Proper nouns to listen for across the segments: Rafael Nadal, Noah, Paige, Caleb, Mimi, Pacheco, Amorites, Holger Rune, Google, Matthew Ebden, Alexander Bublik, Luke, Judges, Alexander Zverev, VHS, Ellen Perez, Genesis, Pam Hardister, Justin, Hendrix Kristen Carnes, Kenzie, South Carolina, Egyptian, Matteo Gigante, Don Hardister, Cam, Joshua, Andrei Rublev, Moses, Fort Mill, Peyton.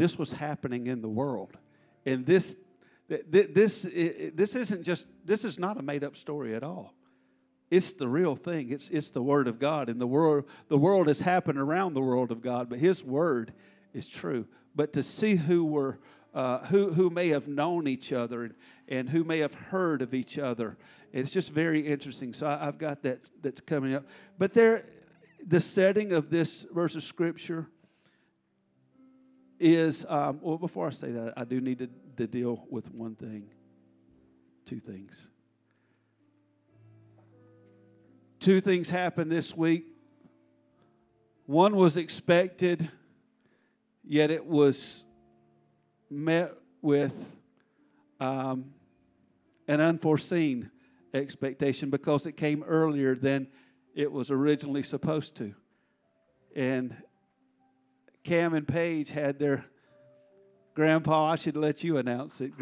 This was happening in the world. And this is not a made-up story at all. It's the real thing. It's the Word of God. And the world has happened around the world of God, but His Word is true. But to see who were who may have known each other and who may have heard of each other, it's just very interesting. So I've got that's coming up. But the setting of this verse of Scripture is, well, before I say that, I do need to deal with two things. Two things happened this week. One was expected, yet it was met with an unforeseen expectation because it came earlier than it was originally supposed to. And Cam and Paige had their grandpa, I should let you announce it.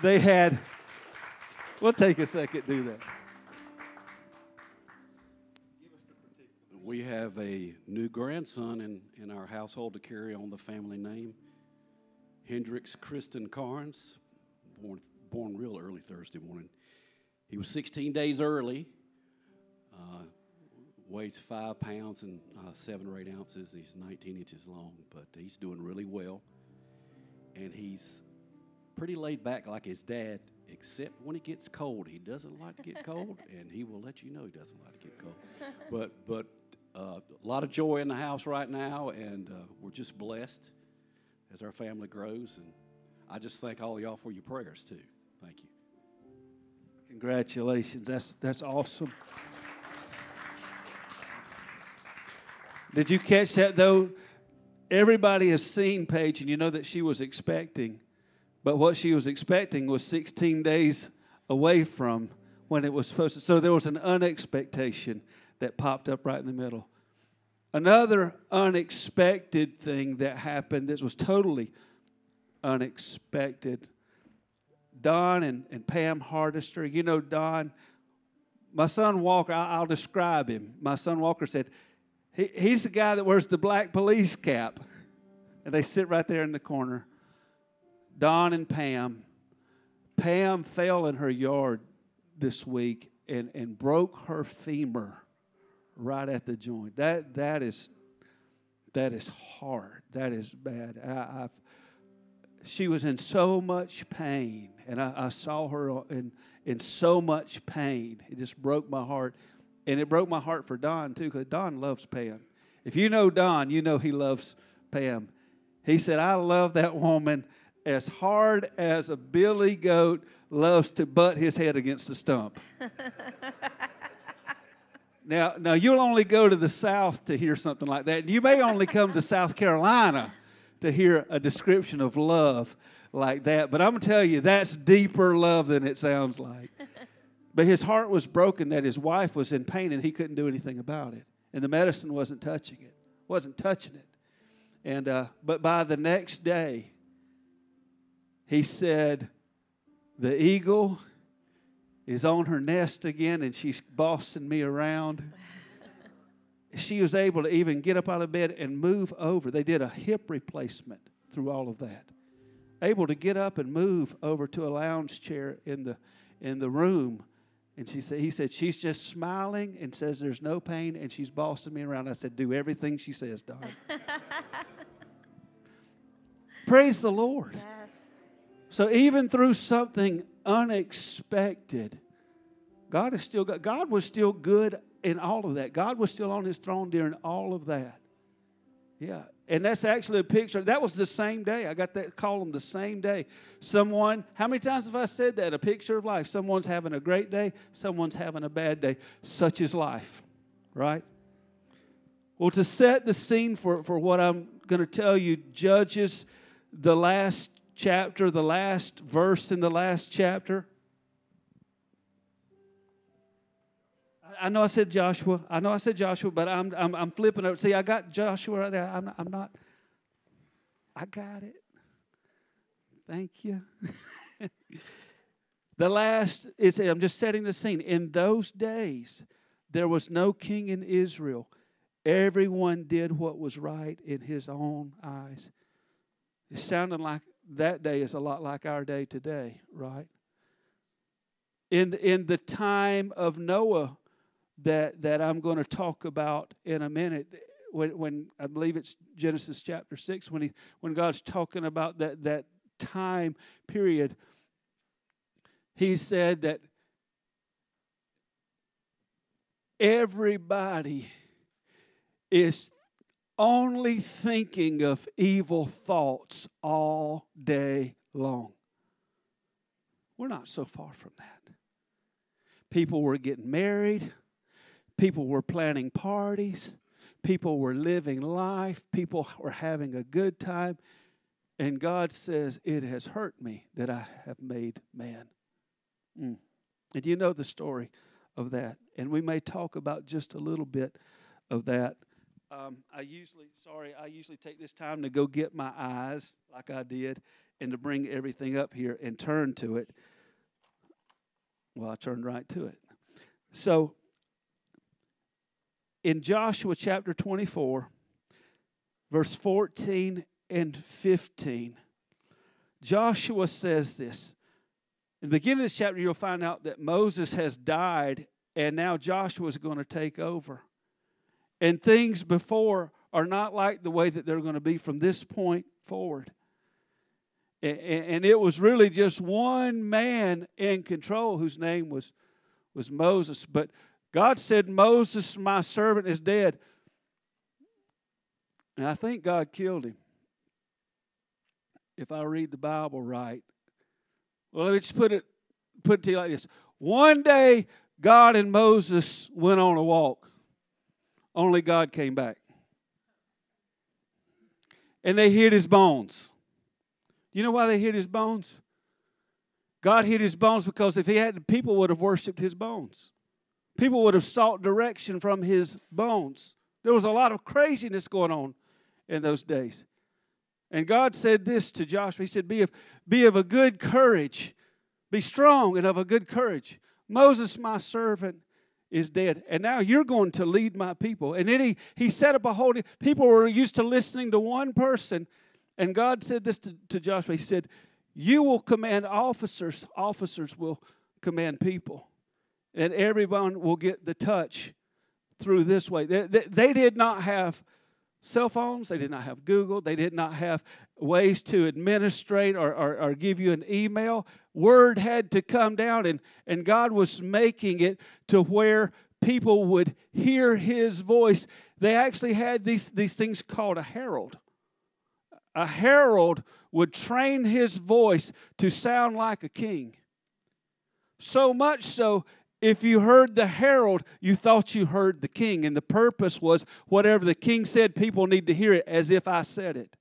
They had, we'll take a second to do that. We have a new grandson in our household to carry on the family name. Hendrix Kristen Carnes, born real early Thursday morning. He was 16 days early, weighs 5 pounds and 7 or 8 ounces. He's 19 inches long, but he's doing really well. And he's pretty laid back like his dad, except when it gets cold. He doesn't like to get cold, and he will let you know he doesn't like to get cold. But a lot of joy in the house right now, and we're just blessed as our family grows. And I just thank all of y'all for your prayers, too. Thank you. Congratulations. That's awesome. Did you catch that, though? Everybody has seen Paige, and you know that she was expecting. But what she was expecting was 16 days away from when it was supposed to. So there was an unexpectation that popped up right in the middle. Another unexpected thing that happened, this was totally unexpected. Don and Pam Hardister, you know Don, my son Walker, I'll describe him. My son Walker said, he's the guy that wears the black police cap. And they sit right there in the corner. Don and Pam. Pam fell in her yard this week and broke her femur right at the joint. That is hard. That is bad. She was in so much pain, and I saw her in so much pain. It just broke my heart, and it broke my heart for Don too, because Don loves Pam. If you know Don, you know he loves Pam. He said, "I love that woman as hard as a billy goat loves to butt his head against a stump." Now you'll only go to the South to hear something like that. You may only come to South Carolina to hear a description of love like that. But I'm going to tell you, that's deeper love than it sounds like. But his heart was broken that his wife was in pain and he couldn't do anything about it. And the medicine wasn't touching it. And but by the next day, he said, "The eagle is on her nest again, and she's bossing me around." She was able to even get up out of bed and move over. They did a hip replacement through all of that. Able to get up and move over to a lounge chair in the room. And he said, "She's just smiling and says there's no pain, and she's bossing me around." I said, "Do everything she says, Don." Praise the Lord. Yes. So even through something unexpected, God was still good in all of that. God was still on His throne during all of that. Yeah. And that's actually a picture. That was the same day. I got that call on the same day. Someone, how many times have I said that? A picture of life. Someone's having a great day. Someone's having a bad day. Such is life. Right? Well, to set the scene for what I'm going to tell you, Judges, the last chapter, the last verse in the last chapter. I know I said Joshua. But I'm flipping over. See, I got Joshua right there. I'm not. I got it. Thank you. The last. I'm just setting the scene. In those days, there was no king in Israel, Everyone did what was right in his own eyes. It's sounding like that day is a lot like our day today, right? In the time of Noah that I'm going to talk about in a minute, when I believe it's Genesis chapter 6, when God's talking about that time period, he said that everybody is only thinking of evil thoughts all day long. We're not so far from that. People were getting married. People were planning parties. People were living life. People were having a good time. And God says, it has hurt me that I have made man. And you know the story of that. And we may talk about just a little bit of that. I usually take this time to go get my eyes like I did and to bring everything up here and turn to it. Well, I turned right to it. So, in Joshua chapter 24, verse 14 and 15, Joshua says this. In the beginning of this chapter, you'll find out that Moses has died, and now Joshua is going to take over. And things before are not like the way that they're going to be from this point forward. And it was really just one man in control whose name was Moses. But God said, Moses, my servant, is dead. And I think God killed him, if I read the Bible right. Well, let me just put it to you like this. One day, God and Moses went on a walk. Only God came back. And they hid his bones. You know why they hid his bones? God hid his bones because if he hadn't, people would have worshipped his bones. People would have sought direction from his bones. There was a lot of craziness going on in those days. And God said this to Joshua. He said, be of a good courage. Be strong and of a good courage. Moses, my servant, is dead, and now you're going to lead my people. And then he set up a whole... People were used to listening to one person, and God said this to Joshua. He said, you will command officers. Officers will command people, and everyone will get the touch through this way. They did not have cell phones. They did not have Google. They did not have ways to administrate or give you an email. Word had to come down, and God was making it to where people would hear his voice. They actually had these things called a herald. A herald would train his voice to sound like a king. So much so, if you heard the herald, you thought you heard the king. And the purpose was, whatever the king said, people need to hear it as if I said it.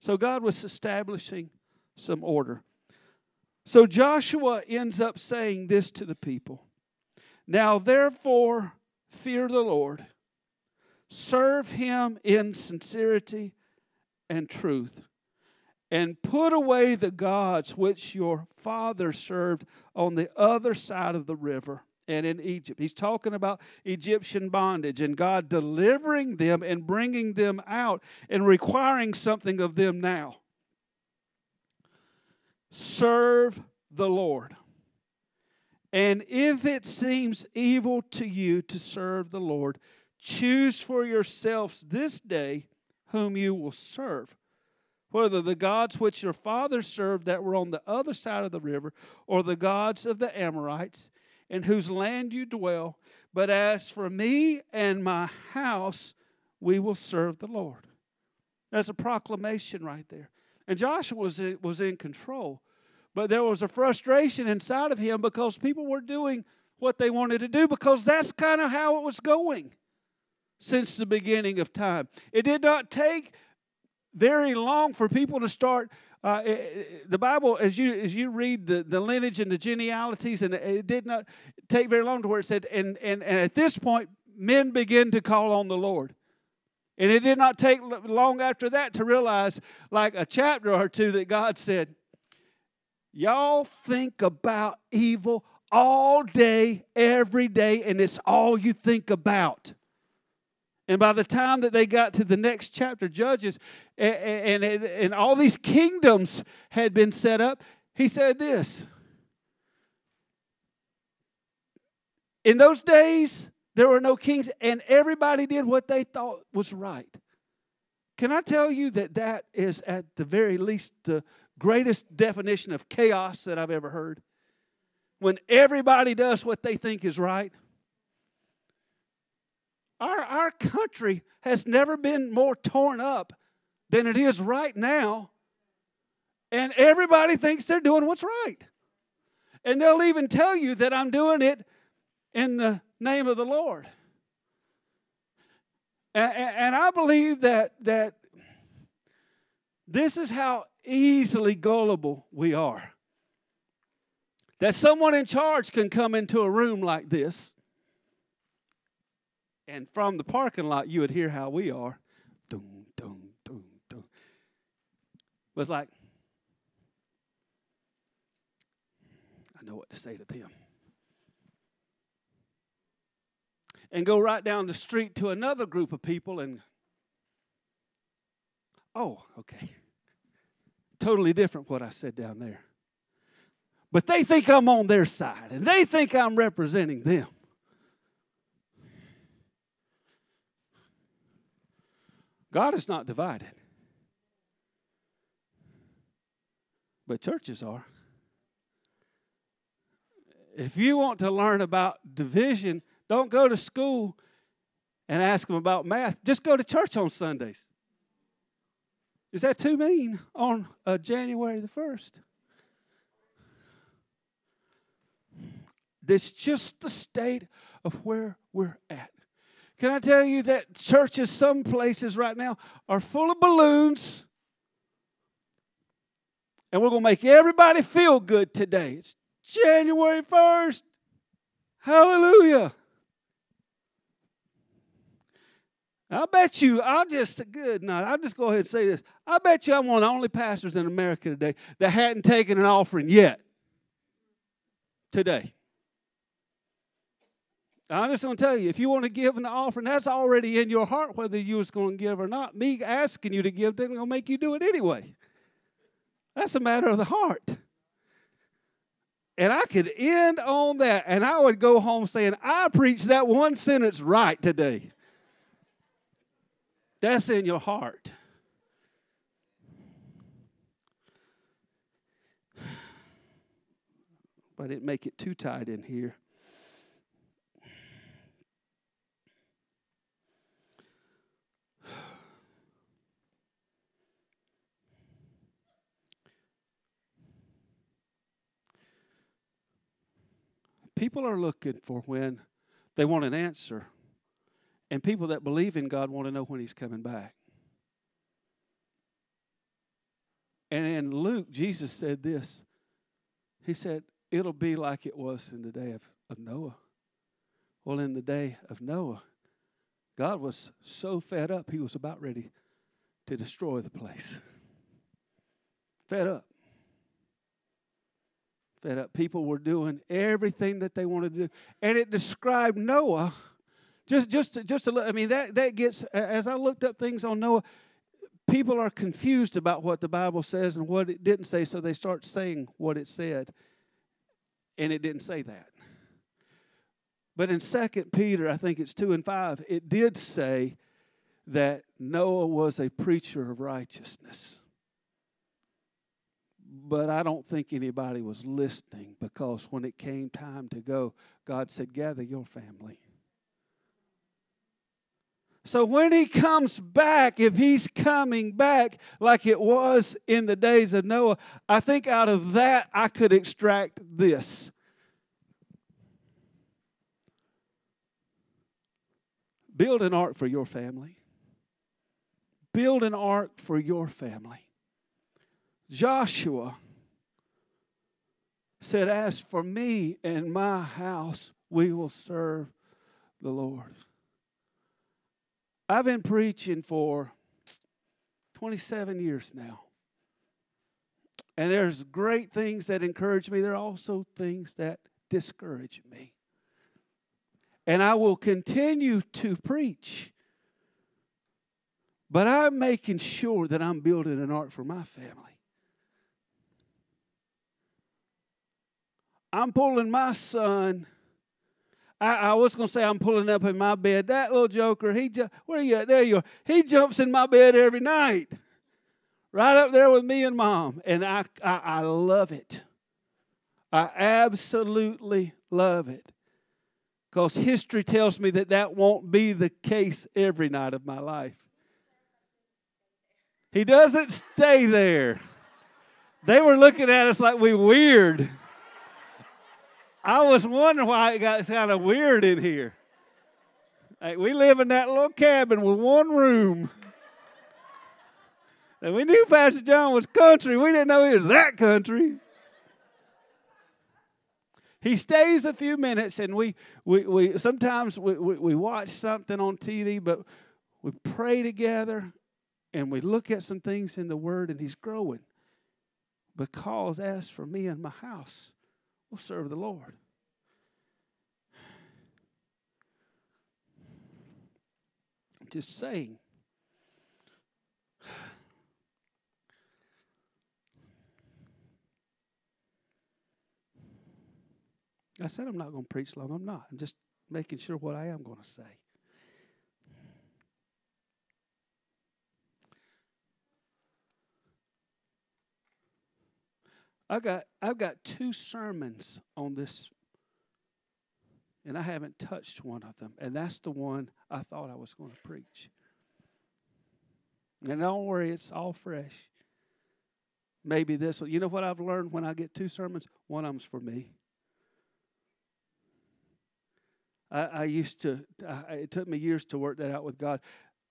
So God was establishing some order. So Joshua ends up saying this to the people. Now therefore, fear the Lord. Serve him in sincerity and truth. And put away the gods which your father served on the other side of the river and in Egypt. He's talking about Egyptian bondage and God delivering them and bringing them out and requiring something of them now. Serve the Lord. And if it seems evil to you to serve the Lord, choose for yourselves this day whom you will serve, whether the gods which your fathers served that were on the other side of the river, or the gods of the Amorites, in whose land you dwell. But as for me and my house, we will serve the Lord. That's a proclamation right there. And Joshua was in control. But there was a frustration inside of him because people were doing what they wanted to do, because that's kind of how it was going since the beginning of time. It did not take very long for people to start. The Bible, as you read the lineage and the genealogies, and it did not take very long to where it said, and at this point, men begin to call on the Lord. And it did not take long after that to realize, like a chapter or two, that God said, y'all think about evil all day, every day, and it's all you think about. And by the time that they got to the next chapter, Judges, and all these kingdoms had been set up, he said this. In those days, there were no kings, and everybody did what they thought was right. Can I tell you that that is, at the very least, the greatest definition of chaos that I've ever heard? When everybody does what they think is right. Our country has never been more torn up than it is right now. And everybody thinks they're doing what's right. And they'll even tell you that I'm doing it in the name of the Lord. And I believe that this is how easily gullible we are. That someone in charge can come into a room like this, and from the parking lot you would hear how we are. Doom, doom, doom, doom. It was like, I know what to say to them. And go right down the street to another group of people and, oh, okay. Totally different what I said down there. But they think I'm on their side, and they think I'm representing them. God is not divided. But churches are. If you want to learn about division, don't go to school and ask them about math. Just go to church on Sundays. Is that too mean on January the 1st? It's just the state of where we're at. Can I tell you that churches, some places right now, are full of balloons. And we're going to make everybody feel good today. It's January 1st. Hallelujah. I bet you, I'll just go ahead and say this. I bet you I'm one of the only pastors in America today that hadn't taken an offering yet. Today. I'm just going to tell you, if you want to give an offering, that's already in your heart, whether you was going to give or not. Me asking you to give isn't going to make you do it anyway. That's a matter of the heart. And I could end on that, and I would go home saying, I preached that one sentence right today. That's in your heart. But I didn't make it too tight in here. People are looking for when they want an answer. And people that believe in God want to know when He's coming back. And in Luke, Jesus said this. He said, it'll be like it was in the day of Noah. Well, in the day of Noah, God was so fed up, He was about ready to destroy the place. Fed up. Fed up. People were doing everything that they wanted to do. And it described Noah. Just to look, I mean, that gets, as I looked up things on Noah, people are confused about what the Bible says and what it didn't say, so they start saying what it said. And it didn't say that. But in 2 Peter, I think it's 2:5, it did say that Noah was a preacher of righteousness. But I don't think anybody was listening, because when it came time to go, God said, gather your family. So when He comes back, if He's coming back like it was in the days of Noah, I think out of that I could extract this. Build an ark for your family. Build an ark for your family. Joshua said, as for me and my house, we will serve the Lord. I've been preaching for 27 years now. And there's great things that encourage me. There are also things that discourage me. And I will continue to preach But I'm making sure that I'm building an ark for my family. I'm pulling my son. I was going to say I'm pulling up in my bed. That little joker, where are you at? There you are. He jumps in my bed every night. Right up there with me and Mom. And I love it. I absolutely love it. Because history tells me that won't be the case every night of my life. He doesn't stay there. They were looking at us like we weird. I was wondering why it got kind of weird in here. Like we live in that little cabin with one room. And we knew Pastor John was country. We didn't know he was that country. He stays a few minutes, and we sometimes watch something on TV, but we pray together. And we look at some things in the Word, and he's growing. Because as for me and my house, we'll serve the Lord. I'm just saying. I said I'm not going to preach long. I'm not. I'm just making sure what I am going to say. I've got two sermons on this, and I haven't touched one of them, and that's the one I thought I was going to preach. And don't worry, it's all fresh. Maybe this one. You know what I've learned when I get two sermons? One of them's for me. It took me years to work that out with God.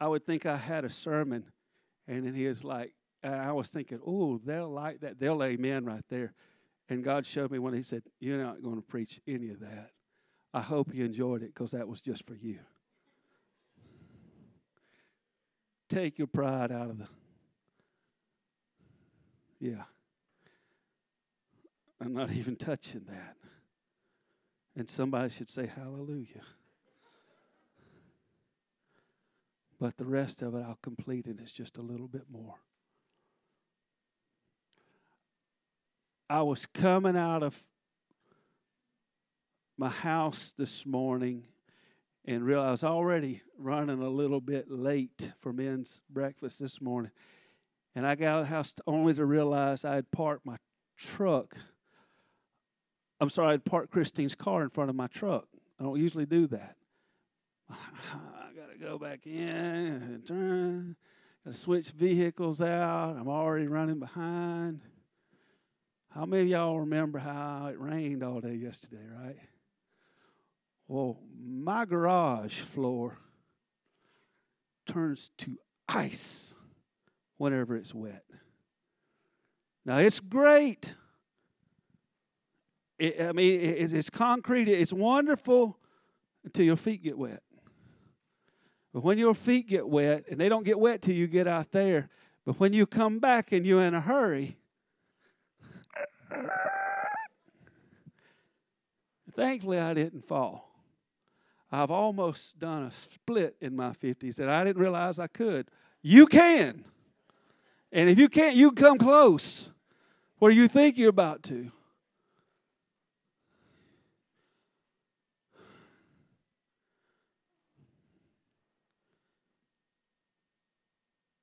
I would think I had a sermon, and then he was like, and I was thinking, oh, they'll like that. They'll amen right there. And God showed me when he said, you're not going to preach any of that. I hope you enjoyed it because that was just for you. Take your pride out of the... Yeah. I'm not even touching that. And somebody should say hallelujah. But the rest of it I'll complete, and it's just a little bit more. I was coming out of my house this morning and realized I was already running a little bit late for men's breakfast this morning. And I got out of the house only to realize I had parked my truck. I'm sorry, I had parked Christine's car in front of my truck. I don't usually do that. I got to go back in and turn. Got to switch vehicles out. I'm already running behind. How many of y'all remember how it rained all day yesterday, right? Well, my garage floor turns to ice whenever it's wet. Now, it's great. It's concrete. It's wonderful until your feet get wet. But when your feet get wet, and they don't get wet till you get out there, but when you come back and you're in a hurry, thankfully, I didn't fall. I've almost done a split in my 50s, and I didn't realize I could. You can. And if you can't, you come close where you think you're about to.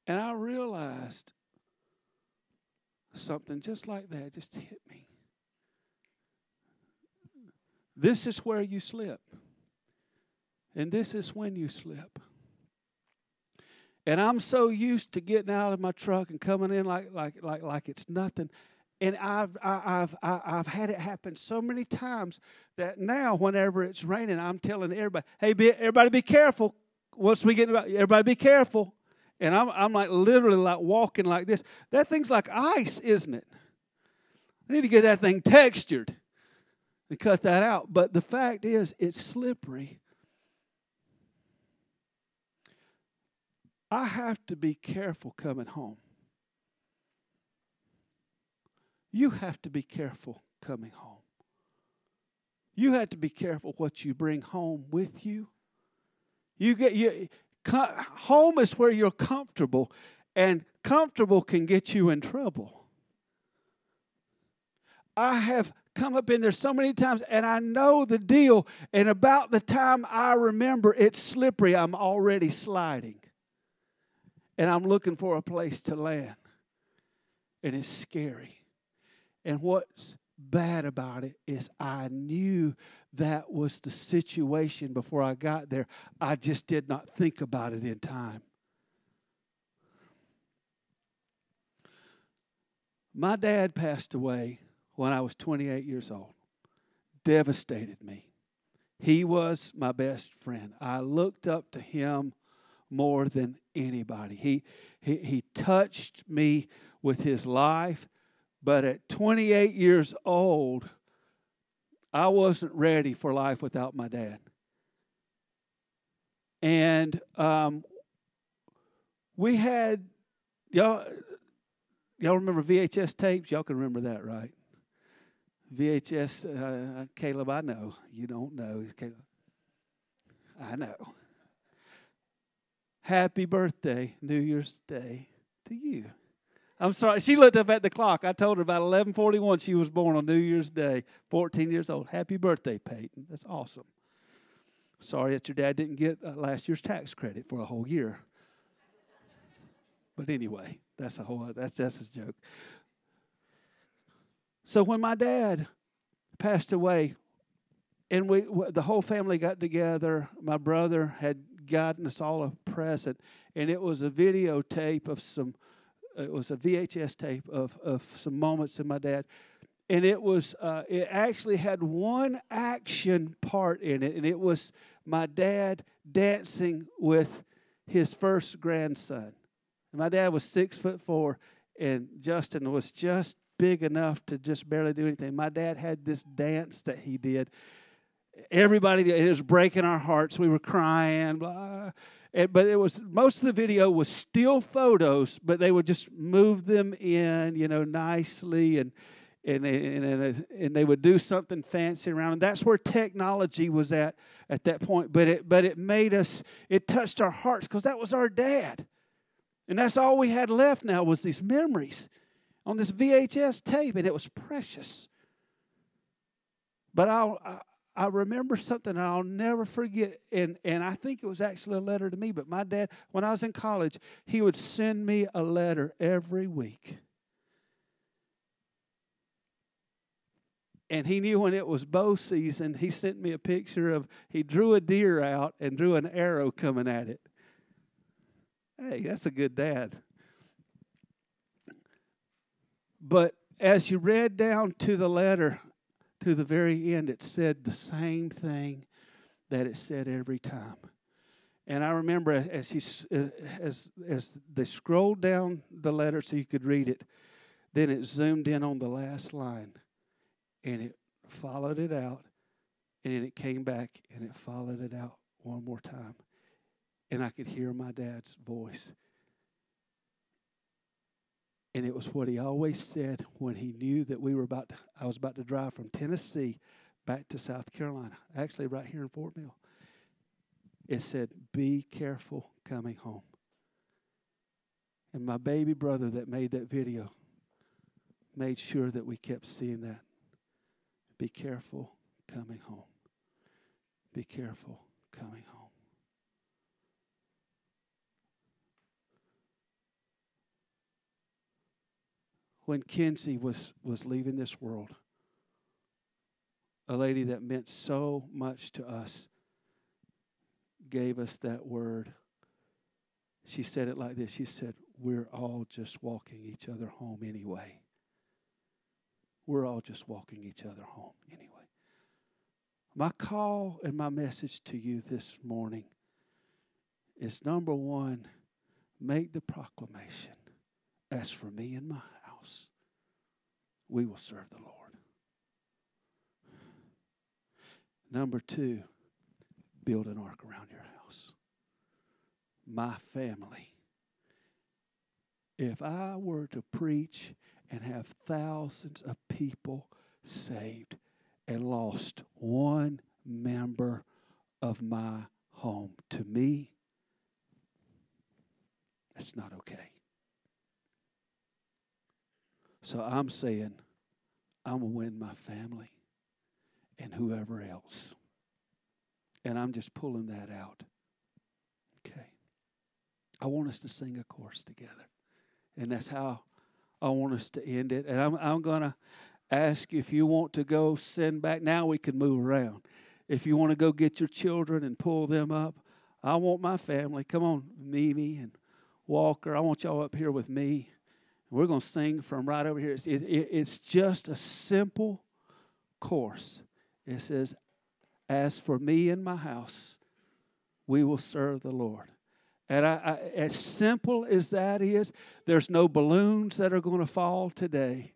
And I realized something just like that just hit me. This is where you slip. And this is when you slip. And I'm so used to getting out of my truck and coming in like it's nothing. And I've had it happen so many times that now whenever it's raining, I'm telling everybody, hey, everybody be careful. Once we get about, everybody be careful. And I'm like literally like walking like this. That thing's like ice, isn't it? I need to get that thing textured and cut that out. But the fact is, it's slippery. I have to be careful coming home. You have to be careful coming home. You have to be careful what you bring home with you. You get you. Home is where you're comfortable, and comfortable can get you in trouble. I have come up in there so many times, and I know the deal, and about the time I remember it's slippery, I'm already sliding. And I'm looking for a place to land. And it's scary. And what's bad about it is I knew that was the situation before I got there. I just did not think about it in time. My dad passed away when I was 28 years old. Devastated me. He was my best friend. I looked up to him more than anybody. He touched me with his life, but at 28 years old, I wasn't ready for life without my dad. And we had, y'all remember VHS tapes? Y'all can remember that, right? VHS, Caleb, I know. You don't know. Caleb. I know. Happy birthday, New Year's Day to you. I'm sorry. She looked up at the clock. I told her about 11:41 she was born on New Year's Day, 14 years old. Happy birthday, Peyton. That's awesome. Sorry that your dad didn't get last year's tax credit for a whole year. But anyway, that's a joke. So when my dad passed away, and the whole family got together, my brother had gotten us all a present, and it was a videotape of some, it was a VHS tape of some moments of my dad, and it was it actually had one action part in it, and it was my dad dancing with his first grandson. And my dad was 6'4", and Justin was just big enough to just barely do anything. My dad had this dance that he did. Everybody, it was breaking our hearts. We were crying, blah. But it was, most of the video was still photos, but they would just move them in, you know, nicely, and they would do something fancy around. And that's where technology was at that point. But it made us, it touched our hearts, because that was our dad, and that's all we had left now was these memories on this VHS tape, and it was precious. But I remember something I'll never forget, and I think it was actually a letter to me, but my dad, when I was in college, he would send me a letter every week. And he knew when it was bow season, he sent me a picture of, he drew a deer out and drew an arrow coming at it. Hey, that's a good dad. But as you read down to the letter, to the very end, it said the same thing that it said every time. And I remember as they scrolled down the letter so you could read it, then it zoomed in on the last line, and it followed it out, and then it came back, and it followed it out one more time. And I could hear my dad's voice. And it was what he always said when he knew that I was about to drive from Tennessee back to South Carolina, actually right here in Fort Mill. It said, "Be careful coming home." And my baby brother that made that video made sure that we kept seeing that. Be careful coming home. Be careful coming home. When Kenzie was leaving this world, a lady that meant so much to us gave us that word. She said it like this. She said, "We're all just walking each other home anyway. We're all just walking each other home anyway." My call and my message to you this morning is, number one, make the proclamation. As for me and my house, we will serve the Lord. Number two, build an ark around your house. My family. If I were to preach and have thousands of people saved and lost one member of my home to me That's not okay. So I'm saying, I'm going to win my family and whoever else. And I'm just pulling that out. Okay. I want us to sing a chorus together. And that's how I want us to end it. And I'm going to ask you, if you want to go send back. Now we can move around. If you want to go get your children and pull them up. I want my family. Come on, Mimi and Walker. I want y'all up here with me. We're going to sing from right over here. It's just a simple course. It says, as for me and my house, we will serve the Lord. And as simple as that is, there's no balloons that are going to fall today.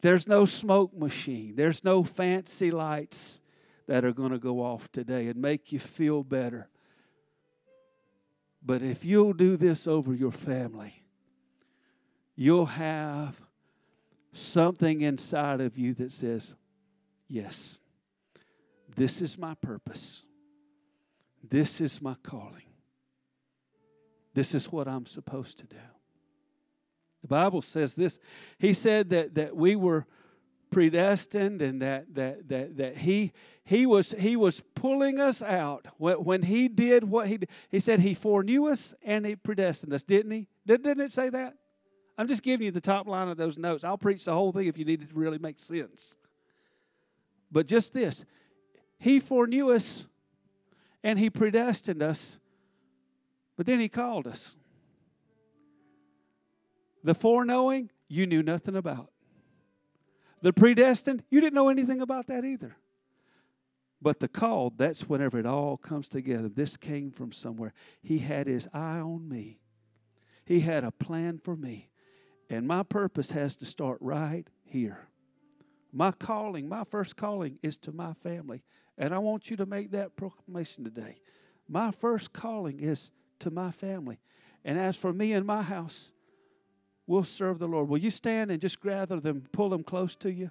There's no smoke machine. There's no fancy lights that are going to go off today and make you feel better. But if you'll do this over your family, you'll have something inside of you that says, yes, this is my purpose. This is my calling. This is what I'm supposed to do. The Bible says this. He said that we were predestined and that he was pulling us out. When he did what he did, he said he foreknew us and he predestined us, didn't he? Didn't it say that? I'm just giving you the top line of those notes. I'll preach the whole thing if you need it to really make sense. But just this. He foreknew us and he predestined us, but then he called us. The foreknowing, you knew nothing about. The predestined, you didn't know anything about that either. But the called, that's whenever it all comes together. This came from somewhere. He had his eye on me. He had a plan for me. And my purpose has to start right here. My calling, my first calling is to my family. And I want you to make that proclamation today. My first calling is to my family. And as for me and my house, we'll serve the Lord. Will you stand and just gather them, pull them close to you?